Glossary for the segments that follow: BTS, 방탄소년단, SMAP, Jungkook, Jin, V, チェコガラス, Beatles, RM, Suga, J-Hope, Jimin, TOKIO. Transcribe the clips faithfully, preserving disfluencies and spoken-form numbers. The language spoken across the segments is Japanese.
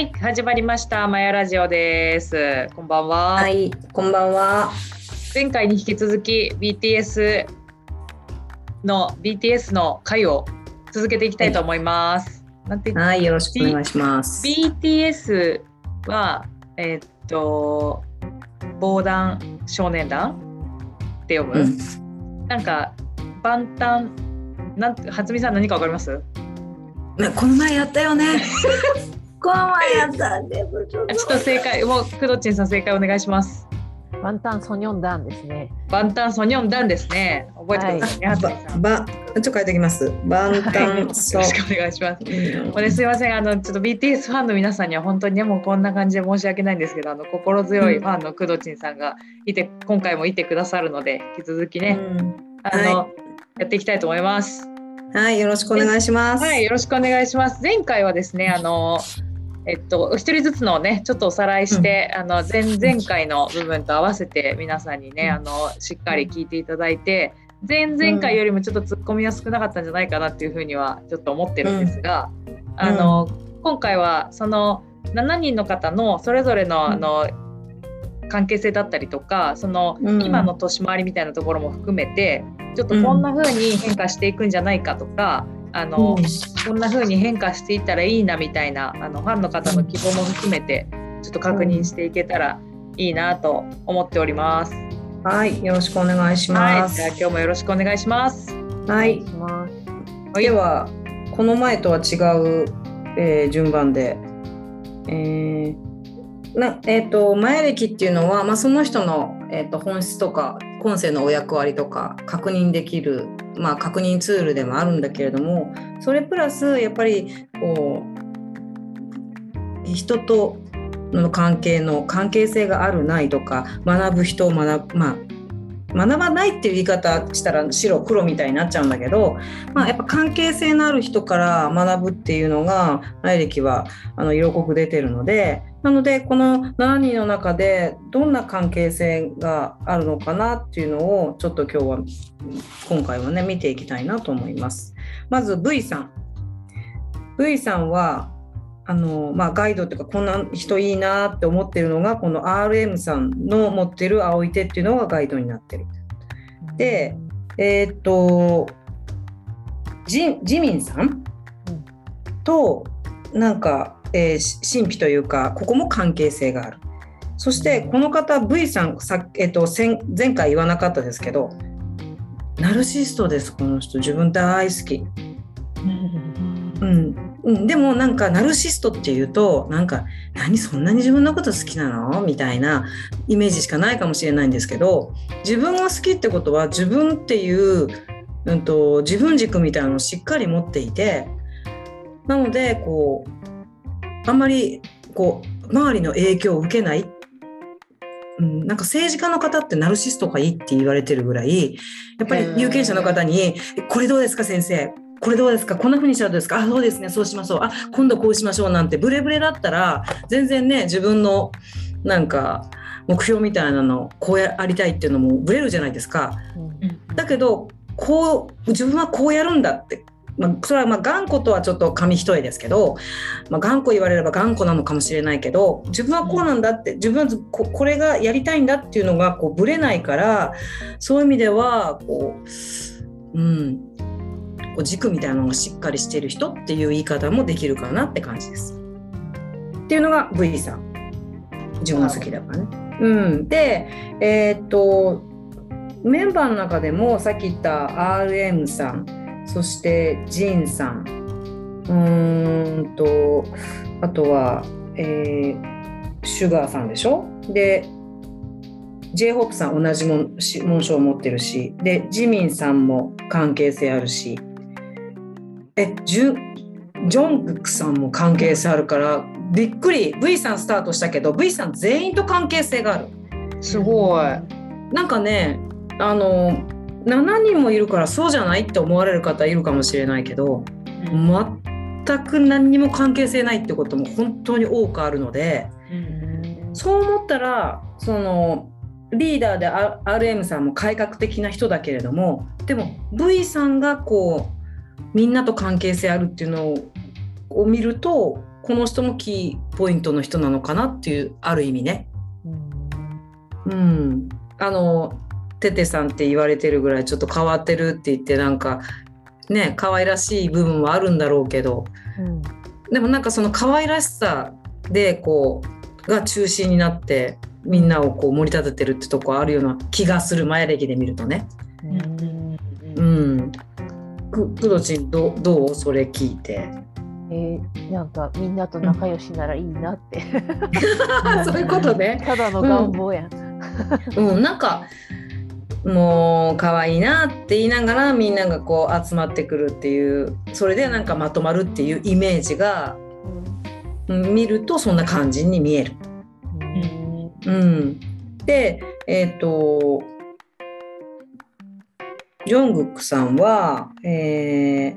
はい、始まりましたマヤラジオです。こんばんは。はい、こんばんは。前回に引き続き ビーティーエス の ビーティーエス の回を続けていきたいと思います。はい、なんてはい、よろしくお願いします。 ビーティーエス はえー、っと防弾少年団って呼ぶ、うん、なんか万端なんて、初見さん何かわかります？この前やったよね。この前やったんで、ちょっと正解をクドチンさん、正解お願いします。バンタンソニョンダンですね。バンタンソニョンダンですね。覚えてくださいね。はい、ばばちょっと書いておきます。バンタン、はい、よろしくお願いします。うん、これすいません、あのちょっと ビーティーエス ファンの皆さんには本当に、ね、もうこんな感じで申し訳ないんですけど、あの心強いファンのクドチンさんがいて、うん、今回もいてくださるので、引き続きね、うん、あの、はい、やっていきたいと思います。はい、よろしくお願いします。はい、よろしくお願いします。前回はですね、あのえっと一人ずつのね、ちょっとおさらいして、うん、あの前前回の部分と合わせて皆さんにね、あのしっかり聞いていただいて、前々回よりもちょっとツッコミが少なかったんじゃないかなっていうふうにはちょっと思ってるんですが、うんうん、あの今回はそのななにんの方のそれぞれの、うん、あの関係性だったりとか、その、うん、今の年回りみたいなところも含めて、ちょっとこんな風に変化していくんじゃないかとか、うん、あのこんな風に変化していったらいいなみたいな、あのファンの方の希望も含めてちょっと確認していけたらいいなと思っております。うん、はい、よろしくお願いします。はい、じゃあ今日もよろしくお願いします。はい、はい、ではこの前とは違う、えー、順番で、えーなえー、と前歴っていうのは、まあ、その人の、えー、と本質とか今世のお役割とか確認できる、まあ、確認ツールでもあるんだけれども、それプラスやっぱりこう人との関係の関係性があるないとか、学ぶ人を学ぶ、まあ学ばないっていう言い方したら白黒みたいになっちゃうんだけど、まあ、やっぱ関係性のある人から学ぶっていうのが来歴はあの色濃く出てるので、なのでこのななにんの中でどんな関係性があるのかなっていうのをちょっと今日は今回はね見ていきたいなと思います。まず V さん V さんはあのまあ、ガイドというか、こんな人いいなって思ってるのがこの アールエム さんの持ってる青い手っていうのがガイドになってる。で、えー、っと ジ, ジミンさんとなんか、えー、神秘というか、ここも関係性がある。そしてこの方 V さんさ、えー、っと前回言わなかったですけど、ナルシストです。この人自分大好き。うん、でもなんかナルシストっていうと、なんか何そんなに自分のこと好きなのみたいなイメージしかないかもしれないんですけど、自分を好きってことは自分っていう、うん、と自分軸みたいなのをしっかり持っていて、なのでこうあんまりこう周りの影響を受けない、うん、なんか政治家の方ってナルシストがいいって言われてるぐらい、やっぱり有権者の方にこれどうですか先生、これどうですか、こんな風にしたらどうですか、あ、そうですね、そうしましょう、あ、今度こうしましょうなんて、ブレブレだったら全然ね、自分のなんか目標みたいなの、こうやりたいっていうのもブレるじゃないですか。だけどこう自分はこうやるんだって、まあ、それはまあ頑固とはちょっと紙一重ですけど、まあ、頑固言われれば頑固なのかもしれないけど、自分はこうなんだって、自分は こ, これがやりたいんだっていうのがこうブレないから、そういう意味ではこう、うん軸みたいなのがしっかりしている人っていう言い方もできるかなって感じです。っていうのが V さん、自分が好きだからね。うん、で、えー、っとメンバーの中でもさっき言った アールエム さん、そしてジンさん、うーんとあとは、えー、シュガーさんでしょ。で J-ホープ さん同じ紋章を持ってるし、でジミンさんも関係性あるし、えジュジョングクさんも関係性あるから、びっくり。 V さんスタートしたけど V さん全員と関係性がある。すごい。なんかね、あのななにんもいるからそうじゃないって思われる方いるかもしれないけど、うん、全く何にも関係性ないってことも本当に多くあるので、うん、そう思ったらそのリーダーで アールエム さんも改革的な人だけれども、でも V さんがこうみんなと関係性あるっていうのを見ると、この人もキーポイントの人なのかなっていう、ある意味ね、うん、うん、あのテテさんって言われてるぐらいちょっと変わってるって言って、なんかね可愛らしい部分はあるんだろうけど、うん、でもなんかその可愛らしさでこうが中心になってみんなをこう盛り立ててるってとこあるような気がする、前歴で見るとね。うん、くどちんどどうそれ聞いて。えー、なんかみんなと仲良しならいいなって、うん、そういうことね。ただの願望や、うん、うん、なんかもう可愛いなって言いながらみんながこう集まってくるっていう、それでなんかまとまるっていうイメージが、うん、見るとそんな感じに見える。うん、うん、でえっとジョングクさんは、えー、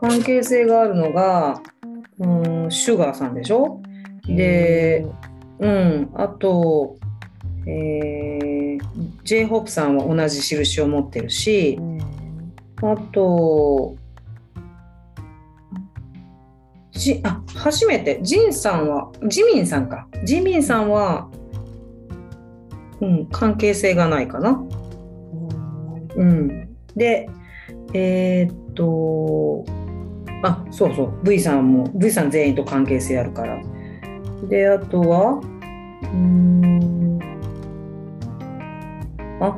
関係性があるのが、うん、シュガーさんでしょ。で、うん、あと、えー、J-ホープ さんは同じ印を持ってるし、あとじあ初めてジンさんはジミンさんかジミンさんは、うん、関係性がないかな。うん、でえー、っとあそうそう V さんも V さん全員と関係性あるから。であとはうーんあ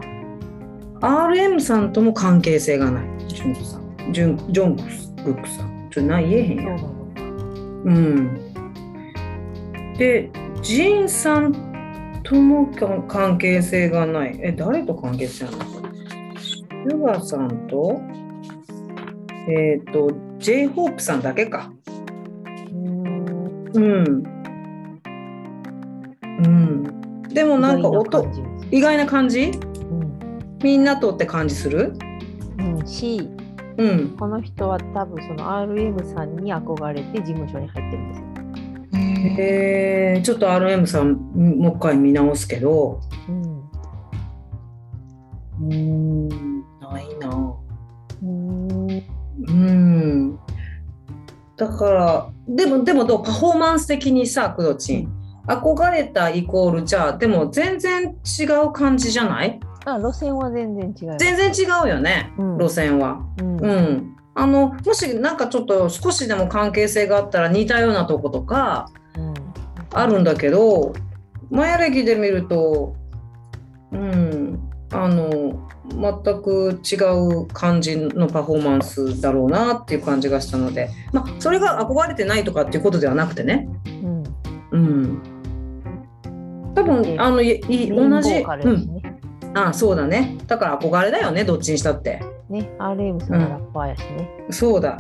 アールエム さんとも関係性がない。ジョングさんジョングクさんちょっとない言えへんや。うんでジンさんとも関係性がない。え誰と関係性あるの。シュガーさんと、えっと、J-ホープ さんだけか。うん。うん。でもなんか音、意外な感じ？うん、みんなとって感じする？うん、し、うん、この人は多分その アールエム さんに憧れて事務所に入ってるんですよ。へー、ちょっと アールエム さんもう一回見直すけど。うん。うんないなぁ。うーん、うん、だからでもでもどうパフォーマンス的にさ、くどちん憧れたイコールじゃあでも全然違う感じじゃない？あ路線は全然違う。全然違うよね、うん、路線は、うんうん、あのもしなんかちょっと少しでも関係性があったら似たようなとことかあるんだけど、マヤ歴で見るとうんあの全く違う感じのパフォーマンスだろうなっていう感じがしたので、まあ、それが憧れてないとかっていうことではなくてね、うんうん、多分あのい同じ、ねうん、あそうだねだから憧れだよねどっちにしたって、ね、アールエム さんはラッパーやしね、うん、そうだ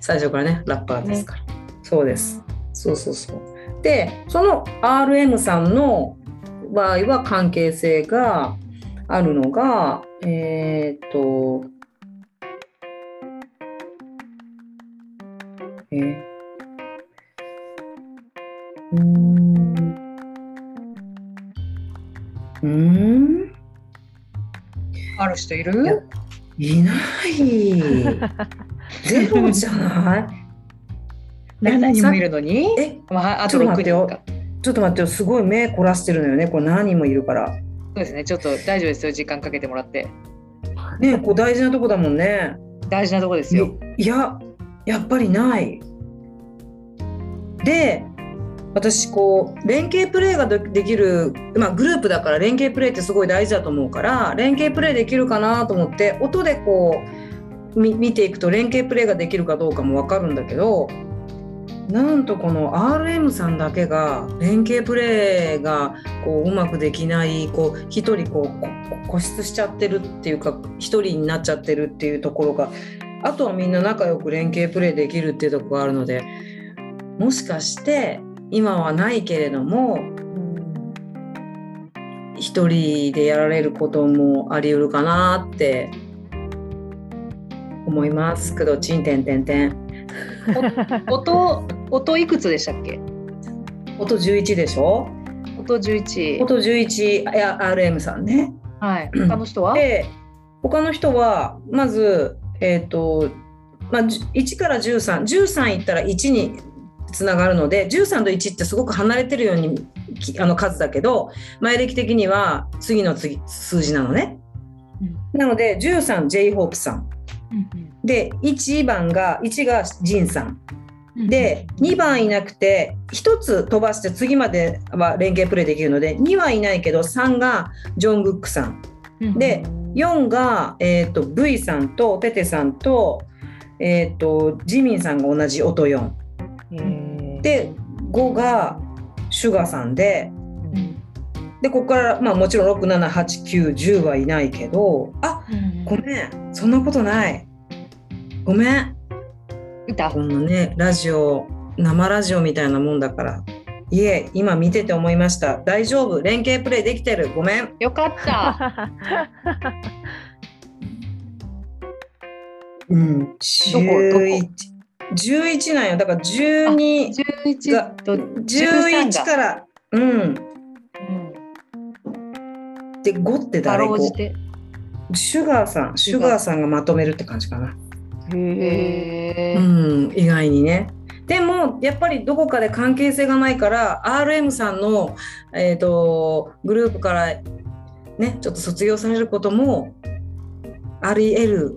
最初からねラッパーですから、ね、そうですそうそうそうでその アールエム さんの場合は関係性があるのが、えー、っと、えー、うーん、うーん、ある人いる？いない。ゼロじゃない？何人もいるのに？え、まあ、あとろくにんか。ちょっと待ってよ、すごい目凝らしてるのよね。これ何人もいるから。そうですね、ちょっと大丈夫ですよ、時間かけてもらってね、こう大事なとこだもんね。大事なとこですよ。いや、やっぱりないで、私こう連携プレーができる、まあ、グループだから連携プレーってすごい大事だと思うから連携プレーできるかなと思って音でこう見ていくと連携プレーができるかどうかも分かるんだけど、なんとこの アールエム さんだけが連携プレーがこううまくできないこう一人こう固執しちゃってるっていうか一人になっちゃってるっていうところが、あとはみんな仲良く連携プレーできるっていうところがあるので、もしかして今はないけれども一人でやられることもあり得るかなって思います。くどちんてんてんてん音, 音いくつでしたっけ。音じゅういちでしょ。音じゅういち。音じゅういち アールエム さんね。はい。他の人は？で他の人はまずえっ、ー、とまあ、いちからじゅうさん、じゅうさんいったらいちにつながるので、じゅうさんといちってすごく離れてるようにあの数だけど、前歴的には次の次数字なのね、うん、なのでじゅうさん J-ホープ さん、うんうん、でいちばんがいちがジンさんで、にばんいなくてひとつ飛ばして次までは連携プレーできるので、にはいないけどさんがジョングックさん、うん、でよんが、えー、と V さんとテテさん と,、えー、とジミンさんが同じ音よん、うん、でごがシュガさんで、うん、でここから、まあ、もちろんろくななはちきゅうじゅうはいないけど、あ、うん、ごめんそんなことないごめんこのねラジオ生ラジオみたいなもんだから、いえ今見てて思いました、大丈夫連携プレイできてるごめんよかったうんじゅういち じゅういちなんよ、だからじゅうに じゅういち, がじゅういちからうん、うん、でごって誰こうシュガーさんシュガーさんがまとめるって感じかな。へー、うん、意外にね。でもやっぱりどこかで関係性がないから アールエム さんの、えーと、グループからねちょっと卒業されることもあり得る、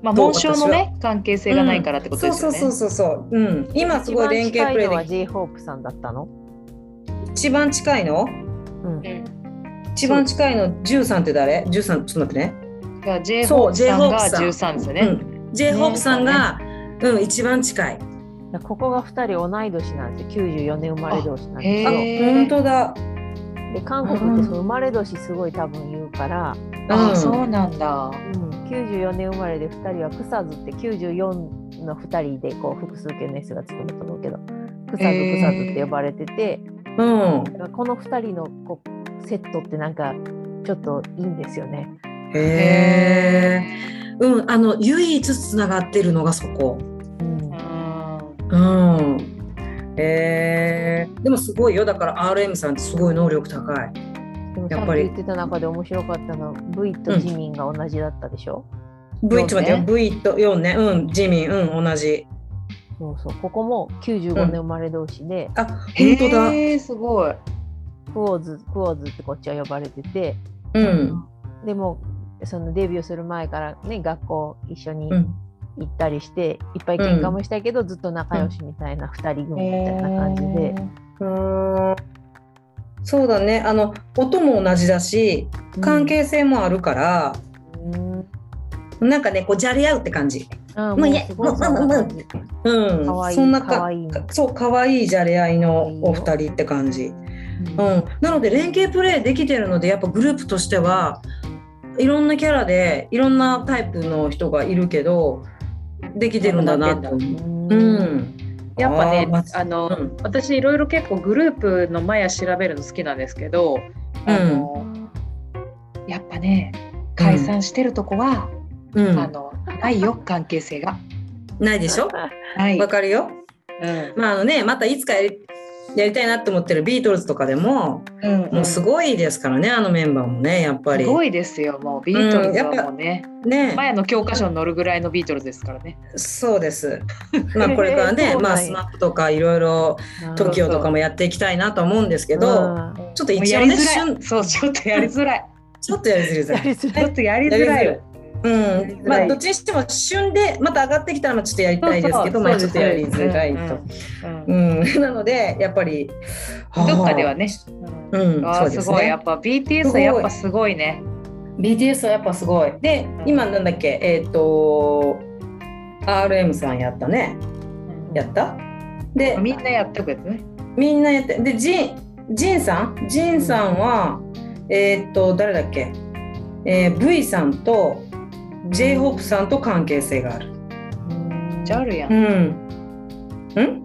まあ、紋章のね関係性がないからってことですよね、うん、そうそうそうそう、うん、今すごい連携プレーで一番近いのは J-ホープ さんだったの？一番近いの、うん、一番近いのじゅうさんって誰？ じゅうさん ちょっと待ってね、 J-ホープ さんがじゅうさんですよね、うんJ-ホープ さんが、ね、うん、一番近い。ここがふたり同い年なんですよ。きゅうじゅうよねん生まれ同士なんですよ。あ、本当だ。で韓国ってその生まれ年すごい多分言うから、うん、ああそうなんだ、うん、きゅうじゅうよねん生まれでふたりは草津ってきゅうじゅうよんのふたりでこう複数形の人がつくんだと思うけど草津草津って呼ばれてて、うん、このふたりのこうセットってなんかちょっといいんですよね。へー、うん、あの唯一つながってるのがそこ、うんうんえー、でもすごいよ、だから アールエム さんってすごい能力高い。でもやっぱり言ってた中で面白かったのは V とジミンが同じだったでしょ、うん、V ちょっと待ってよ、 V とよんね、うん、ジミン、うん、同じ、そうそう、ここもきゅうじゅうごねん生まれ同士で、うん、あ、本当だ、へー、すごい。クォーズ、クォーズってこっちは呼ばれてて、うん、でもそのデビューする前からね学校一緒に行ったりして、うん、いっぱい喧嘩もしたけど、うん、ずっと仲良しみたいなふたり組みたいな感じで、えー、うーんそうだね、あの音も同じだし関係性もあるから、うん、なんかねこうじゃれ合うって感じ、うん、もういえもううんかわいい、そんなかわいい、そうかわいいじゃれ合いのお二人って感じ、うんうん、なので連携プレーできてるのでやっぱグループとしてはいろんなキャラでいろんなタイプの人がいるけどできてるんだなと思う、うん、やっぱねああの、うん、私いろいろ結構グループのマヤ調べるの好きなんですけど、あの、うん、やっぱね解散してるとこは、うん、あのないよ関係性がないでしょ、はい、わかるよ、うん、まああのねまたいつかやり、やりたいなって思ってるビートルズとかでも、うんうん、もうすごいですからねあのメンバーもねやっぱりすごいですよ、もうビートルズはもうね、うん、ね前の教科書に載るぐらいのビートルズですからね、そうですまあこれからね、まあ、スマップとかいろいろ トキオ とかもやっていきたいなと思うんですけど、ちょっと一応ねそうちょっとやりづらいちょっとやりづらいちょっとやりづらいうん、まあどっちにしても旬でまた上がってきたらちょっとやりたいですけど、まあちょっとやりづらいと、うんうん、なのでやっぱりどっかではね、うん、あ、そうですね、すごいやっぱ ビーティーエス はやっぱすごいね、ビーティーエス はやっぱすごいで、今なんだっけ、えっと アールエム さんやったね、やったでみんなやっとくやつね、みんなやってでジンジンさんジンさんは、うん、えっと誰だっけ、えー、V さんとJ-ホープ さんと関係性がある。じゃあるやん。うん。うん。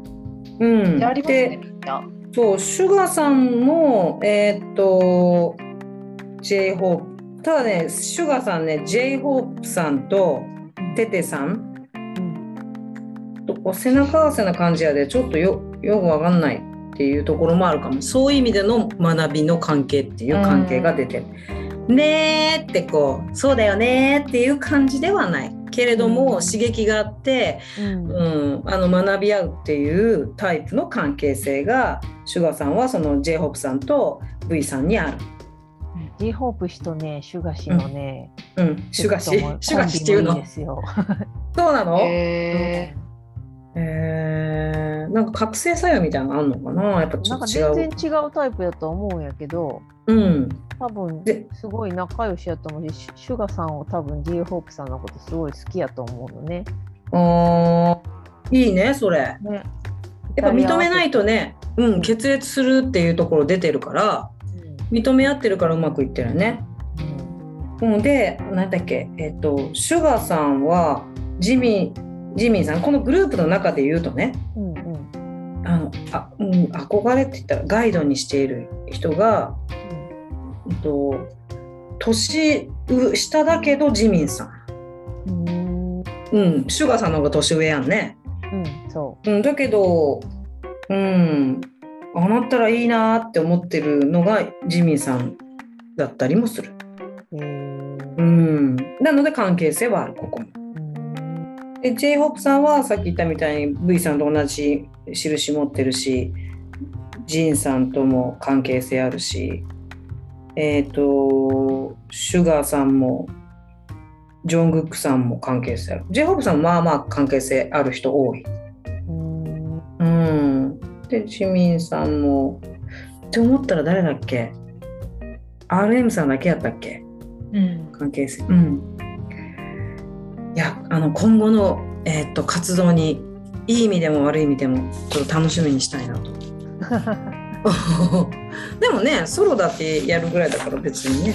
うん。じゃありますね、みんな。そう、シュガさんもえー、っと J-ホープ。ただね、シュガさんね、J-ホープ さんとテテさん、うん、背中合わせな感じやで、ちょっとよよくわかんないっていうところもあるかも。そういう意味での学びの関係っていう関係が出てる。ねーってこうそうだよねーっていう感じではないけけれども、うん、刺激があって、うんうん、あの学び合うっていうタイプの関係性がシュガさんはその J-ホープ さんと V さんにある。J-ホープ 氏とねシュガ氏のね、うんうん、シュガ氏シュガ氏っていうのそうなの、えーえー、なんか覚醒作用みたいなのあるのかな、やっぱちょっと違う、なんか全然違うタイプやと思うんやけど、うん、多分すごい仲良しやと思うし、シュガさんを多分 J-ホープ さんのことすごい好きやと思うのね。あー、いいねそれ、ね、やっぱ認めないとね、うん、決裂するっていうところ出てるから、うん、認め合ってるからうまくいってるね、うんうん、で何だっけ、えっと、シュガさんはジミージミンさん、このグループの中で言うとね、うんうん、あのあうん、憧れって言ったらガイドにしている人が、うん、えっと、年下だけどジミンさん、うん、うん、シュガーさんの方が年上やんね、うんそううん、だけど、うん、あなったらいいなって思ってるのがジミンさんだったりもする、うんうん、なので関係性はある、ここも。で J-ホープ さんはさっき言ったみたいに V さんと同じ印持ってるし、ジンさんとも関係性あるし、えっとシュガーさんもジョングックさんも関係性ある。 J-ホープ さんもまあまあ関係性ある人多い、うん、うん、でジミンさんもって思ったら誰だっけ、 アールエム さんだけやったっけ、うん、関係性、うんいやあの今後の、えー、と活動にいい意味でも悪い意味でもちょっと楽しみにしたいなとでもねソロだけやるぐらいだから別にね、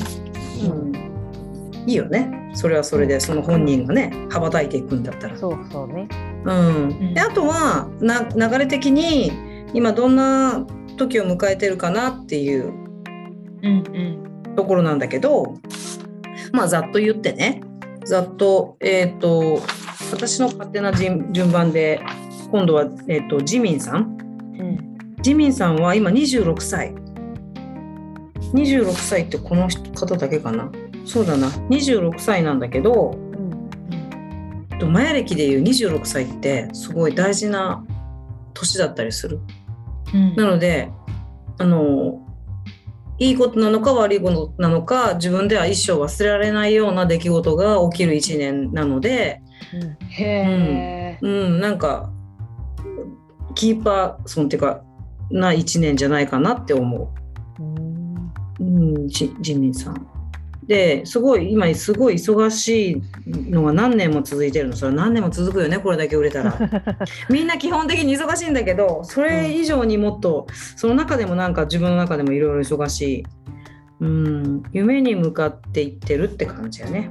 うんうん、いいよねそれはそれで、その本人がね羽ばたいていくんだったらそうそうね、うん、であとはな流れ的に今どんな時を迎えてるかなっていうところなんだけど、うんうん、まあざっと言ってねざっと、えっと、私の勝手な順番で今度は、えっと、ジミンさん、うん、ジミンさんは今にじゅうろくさい、にじゅうろくさいってこの方だけかな、そうだなにじゅうろくさいなんだけど、うんえっと、マヤ歴でいうにじゅうろくさいってすごい大事な年だったりする、うん、なのであのいいことなのか悪いことなのか自分では一生忘れられないような出来事が起きるいちねんなので、うん、へー、うんうん、なんかキーパーソンっていうかないちねんじゃないかなって思う、うんうん、ジミンさんですごい今すごい忙しいのが何年も続いてるの、それは何年も続くよねこれだけ売れたらみんな基本的に忙しいんだけどそれ以上にもっとその中でもなんか自分の中でもいろいろ忙しい、うん、夢に向かっていってるって感じやね、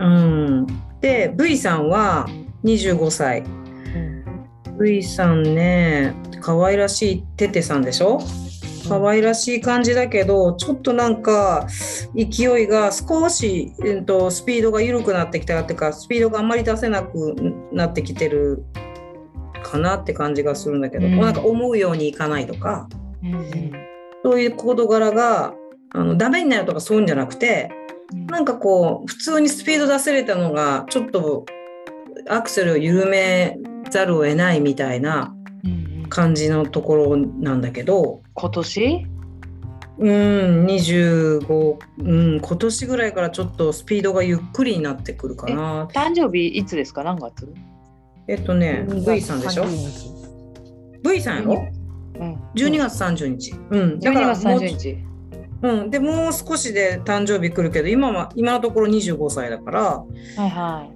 うん、で V さんはにじゅうごさい、うん、V さんね可愛らしいテテさんでしょ、可愛らしい感じだけどちょっとなんか勢いが少し、えっと、スピードが緩くなってきたっていうかスピードがあんまり出せなくなってきてるかなって感じがするんだけど、うん、なんか思うようにいかないとか、うん、そういう行動柄があのダメになるとかそういうんじゃなくて、うん、なんかこう普通にスピード出せれたのがちょっとアクセルを緩めざるを得ないみたいな感じのところなんだけど、今年うんにじゅうご、うん、今年ぐらいからちょっとスピードがゆっくりになってくるかな。誕生日いつですか、何月？えっとね V さんでしょ、 V さんやろ、うん、じゅうにがつさんじゅうにち、うん、だからもう、じゅうにがつさんじゅうにち、うん、でもう少しで誕生日来るけど今は今のところにじゅうごさいだから、はいは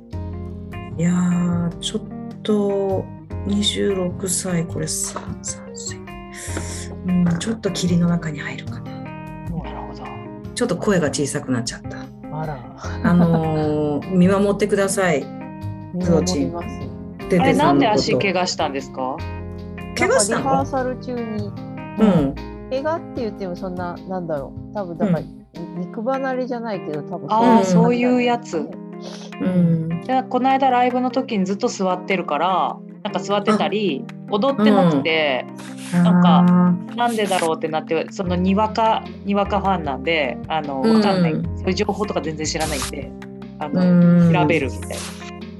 い、いやーちょっとにじゅうろくさいこれさんじゅうさんさい、うん、ちょっと霧の中に入るかな。なるほど。ちょっと声が小さくなっちゃった。あら。あのー、見守ってください。見守ります。テテさんのこと。あれなんで足怪我したんですか？怪我したの？リハーサル中に。うん。怪我って言ってもそんななんだろう。多分だから、うん、肉離れじゃないけど多分。ああそういうやつ。うん。じゃあこの間ライブの時にずっと座ってるから。なんか座ってたり踊ってなくて、うん、なんかなんでだろうってなって、そのにわかにわかファンなんであのわかんない、うん、そういう情報とか全然知らないんで、あの調べるみたいな、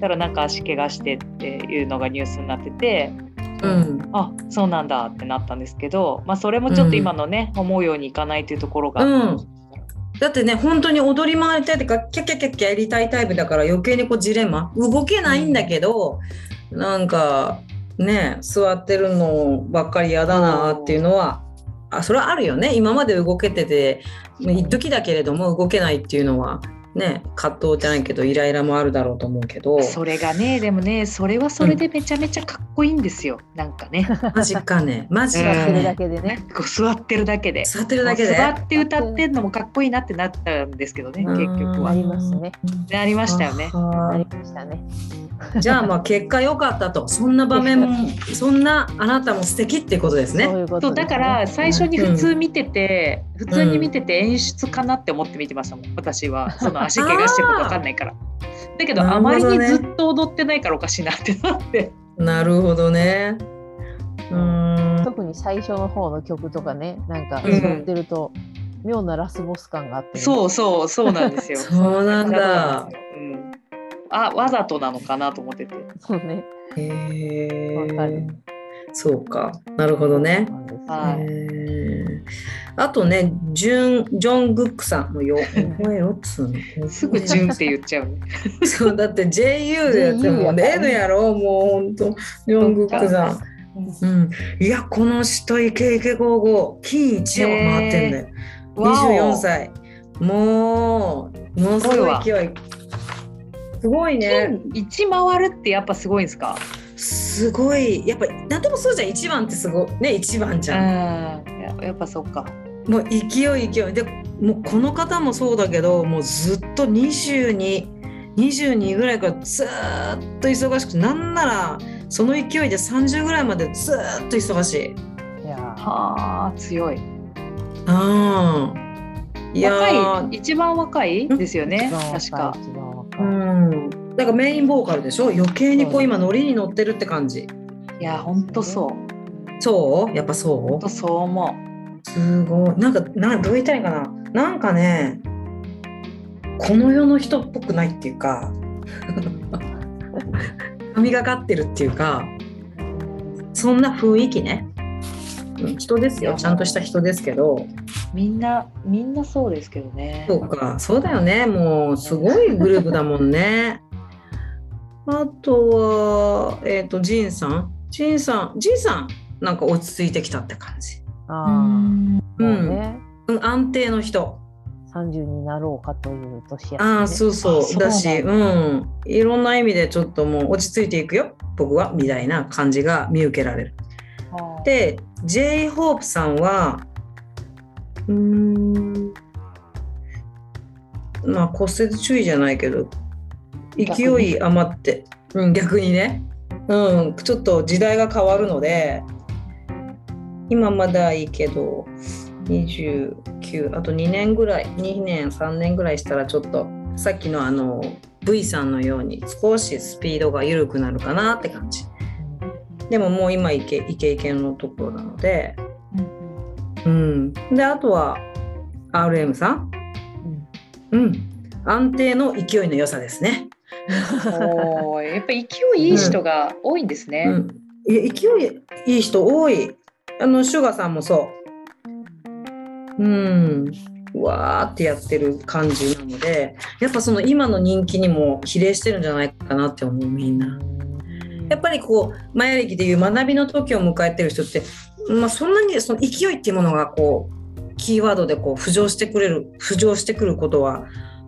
たらなんか足怪我してっていうのがニュースになってて、うん、あそうなんだってなったんですけど、まあ、それもちょっと今のね、うん、思うようにいかないというところが、うん、だってね本当に踊り回りたいとかキャキャキャキャやりたいタイプだから余計にこうジレンマ、動けないんだけど、うん、なんかね座ってるのばっかりやだなっていうのは、あそれはあるよね。今まで動けてて一時だけれども動けないっていうのはね、葛藤じゃないけどイライラもあるだろうと思うけど、それがねでもねそれはそれでめちゃめちゃかっこいいんですよ、うん、なんかねマジかねマジかね、座ってるだけで座ってるだけで座って歌ってんのもかっこいいなってなったんですけどね、結局はなりましたね、なりましたよね、なりましたねじゃあまあ結果良かったと、そんな場面もそんなあなたも素敵ってことですね。そういうことですね。そうだから最初に普通見てて、うん、普通に見てて演出かなって思って見てましたもん、うん、私はその足怪我してること分かんないから。だけどあまりにずっと踊ってないからおかしいなってなってなるほどね、うん、特に最初の方の曲とかね、なんか踊ってると妙なラスボス感があって、うん、そうそうそうなんですよそうなんだ、うん、あわざとなのかなと思ってて、そうね、へえそうか、なるほどね、はい。あとねジュンジョングックさんもよ覚えろっつうすぐジュンって言っちゃうねそうだって ジェーユー でやってもねえのやろ、もうほんとジョングックさん、うん、いやこの人イケイケゴーゴー金いちを回ってんだよ、にじゅうよんさい、もうものすごい勢い、すごいね。金いち回るってやっぱすごいんですか。すごい、やっぱ何でもそうじゃん、いちばんってすごいね、いちばんじゃん、うん、やっぱそっか、もう勢い勢いで、もうこの方もそうだけど、もうずっとにじゅうに、にじゅうにぐらいからずっと忙しくて、なんならその勢いでさんじゅうぐらいまでずっと忙しい。いやはあ強い、あいや若い、一番若いですよね確か、うんなんかメインボーカルでしょ、余計にこう今ノリに乗ってるって感じ。いやほんとそうそうやっぱそうほんとそう思う。すごいなんかな、どう言いたいかな、なんかねこの世の人っぽくないっていうか神がかってるっていうか、そんな雰囲気ね、人ですよ、ちゃんとした人ですけど、みんなみんなそうですけどね。そうかそうだよね、もうすごいグループだもんねあとは、えーと、ジンさん、ジンさん、ジンさんなんか落ち着いてきたって感じ。あうん、うね、安定の人。さんじゅうになろうかという年や、ね。ああ、そうそう。そうだし、うん、いろんな意味でちょっともう落ち着いていくよ、僕はみたいな感じが見受けられる。で、J-ホープ さんは、うーん、まあ骨折注意じゃないけど。勢い余って、うん、逆にね、うん、ちょっと時代が変わるので今まだいいけどにじゅうきゅうあとにねんぐらいにねんさんねんぐらいしたらちょっとさっきのあの V さんのように少しスピードが緩くなるかなって感じ。でももう今イケイケイケのところなので、うん、であとは アールエム さん、うん、うん、安定の勢いの良さですねおやっぱり勢いいい人が多いんですね、うんうん、いや勢いいい人多い。あのシュガーさんもそう、うん、わーってやってる感じなので、やっぱその今の人気にも比例してるんじゃないかなって思う。みんなやっぱりこうマヤ歴でいう学びの時を迎えてる人って、まあ、そんなにその勢いっていうものがこうキーワードでこう浮上してくれる浮上してくることは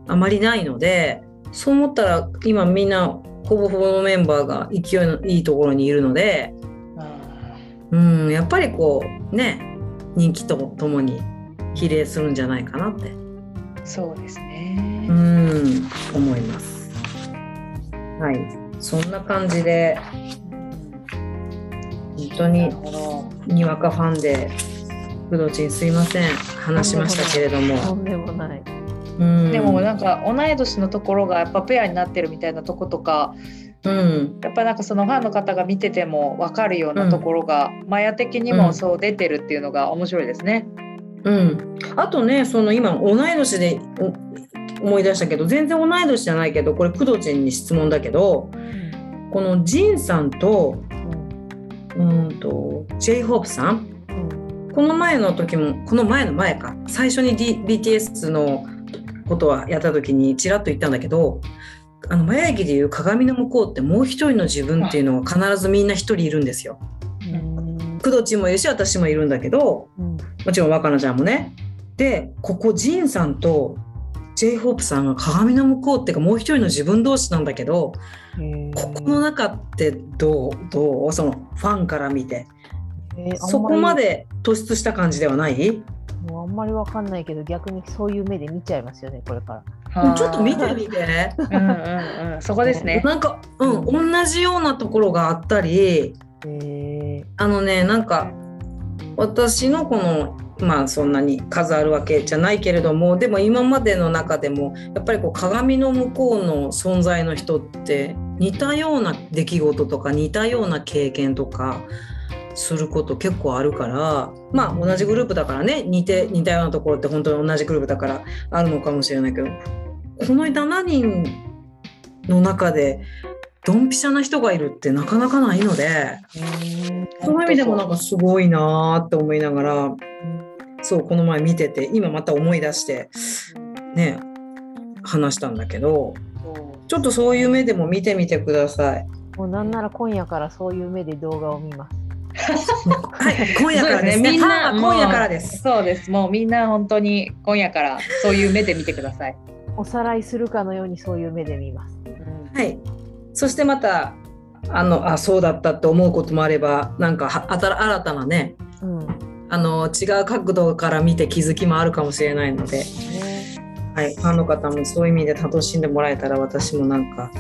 あまりないので、そう思ったら今みんなほぼほぼのメンバーが勢いのいいところにいるので、うん、やっぱりこうね人気とともに比例するんじゃないかなって。そうですね、うん、思います。はい、そんな感じで本当ににわかファンで工藤ちんすいません話しましたけれども、とんでもない。うん、でもなんか同い年のところがやっぱペアになってるみたいなとことか、うん、やっぱなんかそのファンの方が見てても分かるようなところが、うん、マヤ的にもそう出てるっていうのが面白いですね、うん、あとねその今同い年で思い出したけど、全然同い年じゃないけど、これ工藤ちんに質問だけど、うん、このジンさんと、うんと J-ホープ さん、うん、この前の時もこの前の前か最初に、D、ビーティーエス のことはやった時にちらっと言ったんだけど、あのマヤ駅でいう鏡の向こうってもう一人の自分っていうのは必ずみんな一人いるんですよ。工藤ちんもいるし私もいるんだけど、うん、もちろん若菜ちゃんもね。でここジンさんと J-ホープ さんが鏡の向こうっていうかもう一人の自分同士なんだけど、ここの中ってどうどうそのファンから見て、そこまで突出した感じではない？もうあんまりわかんないけど、逆にそういう目で見ちゃいますよねこれから。ちょっと見てみてねうんうん、うん、そこですね。なんか、うん、同じようなところがあったり、へあのね、なんか私のこのまあそんなに数あるわけじゃないけれども、でも今までの中でもやっぱりこう鏡の向こうの存在の人って似たような出来事とか似たような経験とかすること結構あるから、まあ同じグループだからね、似て似たようなところって本当に同じグループだからあるのかもしれないけど、このしちにんの中でドンピシャな人がいるってなかなかないので、その意味でもなんかすごいなって思いながら、そうこの前見てて今また思い出してね話したんだけど、ちょっとそういう目でも見てみてください。もうなんなら今夜からそういう目で動画を見ますはい、今夜からですね。みんな今夜からです。そうです。もうみんな本当に今夜からそういう目で見てください。おさらいするかのようにそういう目で見ます。うん、はい。そしてまたあのあそうだったと思うこともあれば、なんかあた新たなね、うん、あの違う角度から見て気づきもあるかもしれないので、はい、ファンの方もそういう意味で楽しんでもらえたら、私もなんか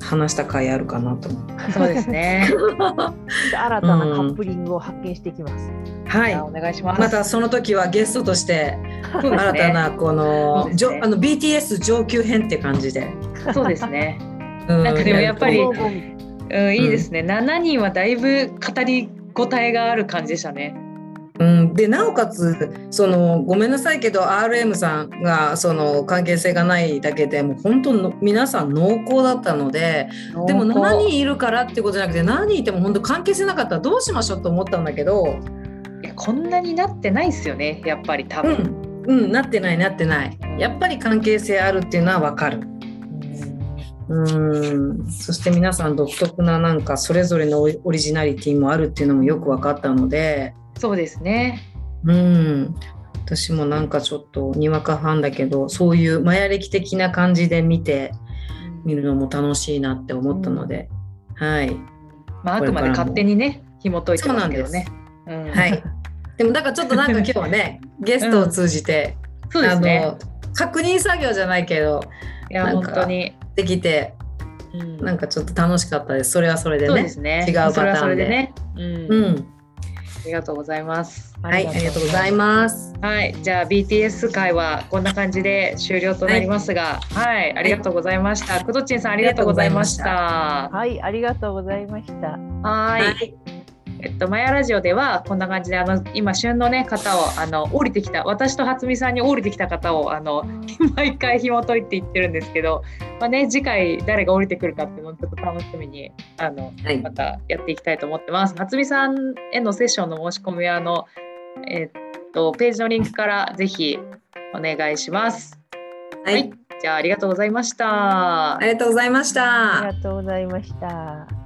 話した回あるかなと思う。そうですね新たなカップリングを発見していきます、うん、はい、お願いします。またその時はゲストとして新たなこの、ね、あの ビーティーエス 上級編って感じで。そうですねなんかでもやっぱり、うん、いいですね、うん、しちにんはだいぶ語りごたえがある感じでしたね。うん、でなおかつそのごめんなさいけど アールエム さんがその関係性がないだけでもう本当に皆さん濃厚だったので、でもしちにんいるからってことじゃなくて、しちにんいても本当関係性なかったらどうしましょうと思ったんだけど、いやこんなになってないですよねやっぱり多分、うん、うん、なってないなってない、やっぱり関係性あるっていうのは分かる。うん、そして皆さん独特ななんかそれぞれのオリジナリティもあるっていうのもよく分かったので。そうですね、うん、私もなんかちょっとにわかファンだけど、そういうマヤ歴的な感じで見て見るのも楽しいなって思ったので、うん、はい、まあ、あくまで勝手にね紐解いてますけどね。そうなんです、うん、はい、でもだからちょっとなんか今日はねゲストを通じて、うん、そうですね、あの確認作業じゃないけど、いや本当にできて、うん、なんかちょっと楽しかったです。それはそれで ね, そうですね、違うパターンで、それはそれでね、うん、うん、ありがとうございます。はい、ありがとうございます。はい、じゃあ ビーティーエス 会はこんな感じで終了となりますが、はい、はい、ありがとうございました。はい、工藤ちんさんありがとうございました。はい、ありがとうございました。はい。はい、えっとマヤラジオではこんな感じで、あの今旬のね方をあの降りてきた、私と初見さんに降りてきた方をあの毎回紐解いていってるんですけど、まあね、次回誰が降りてくるかっていうのをちょっと楽しみにあの、はい、またやっていきたいと思ってます。初見さんへのセッションの申し込みはあの、えっと、ページのリンクからぜひお願いします。はい、はい、じゃあありがとうございました。ありがとうございました。ありがとうございました。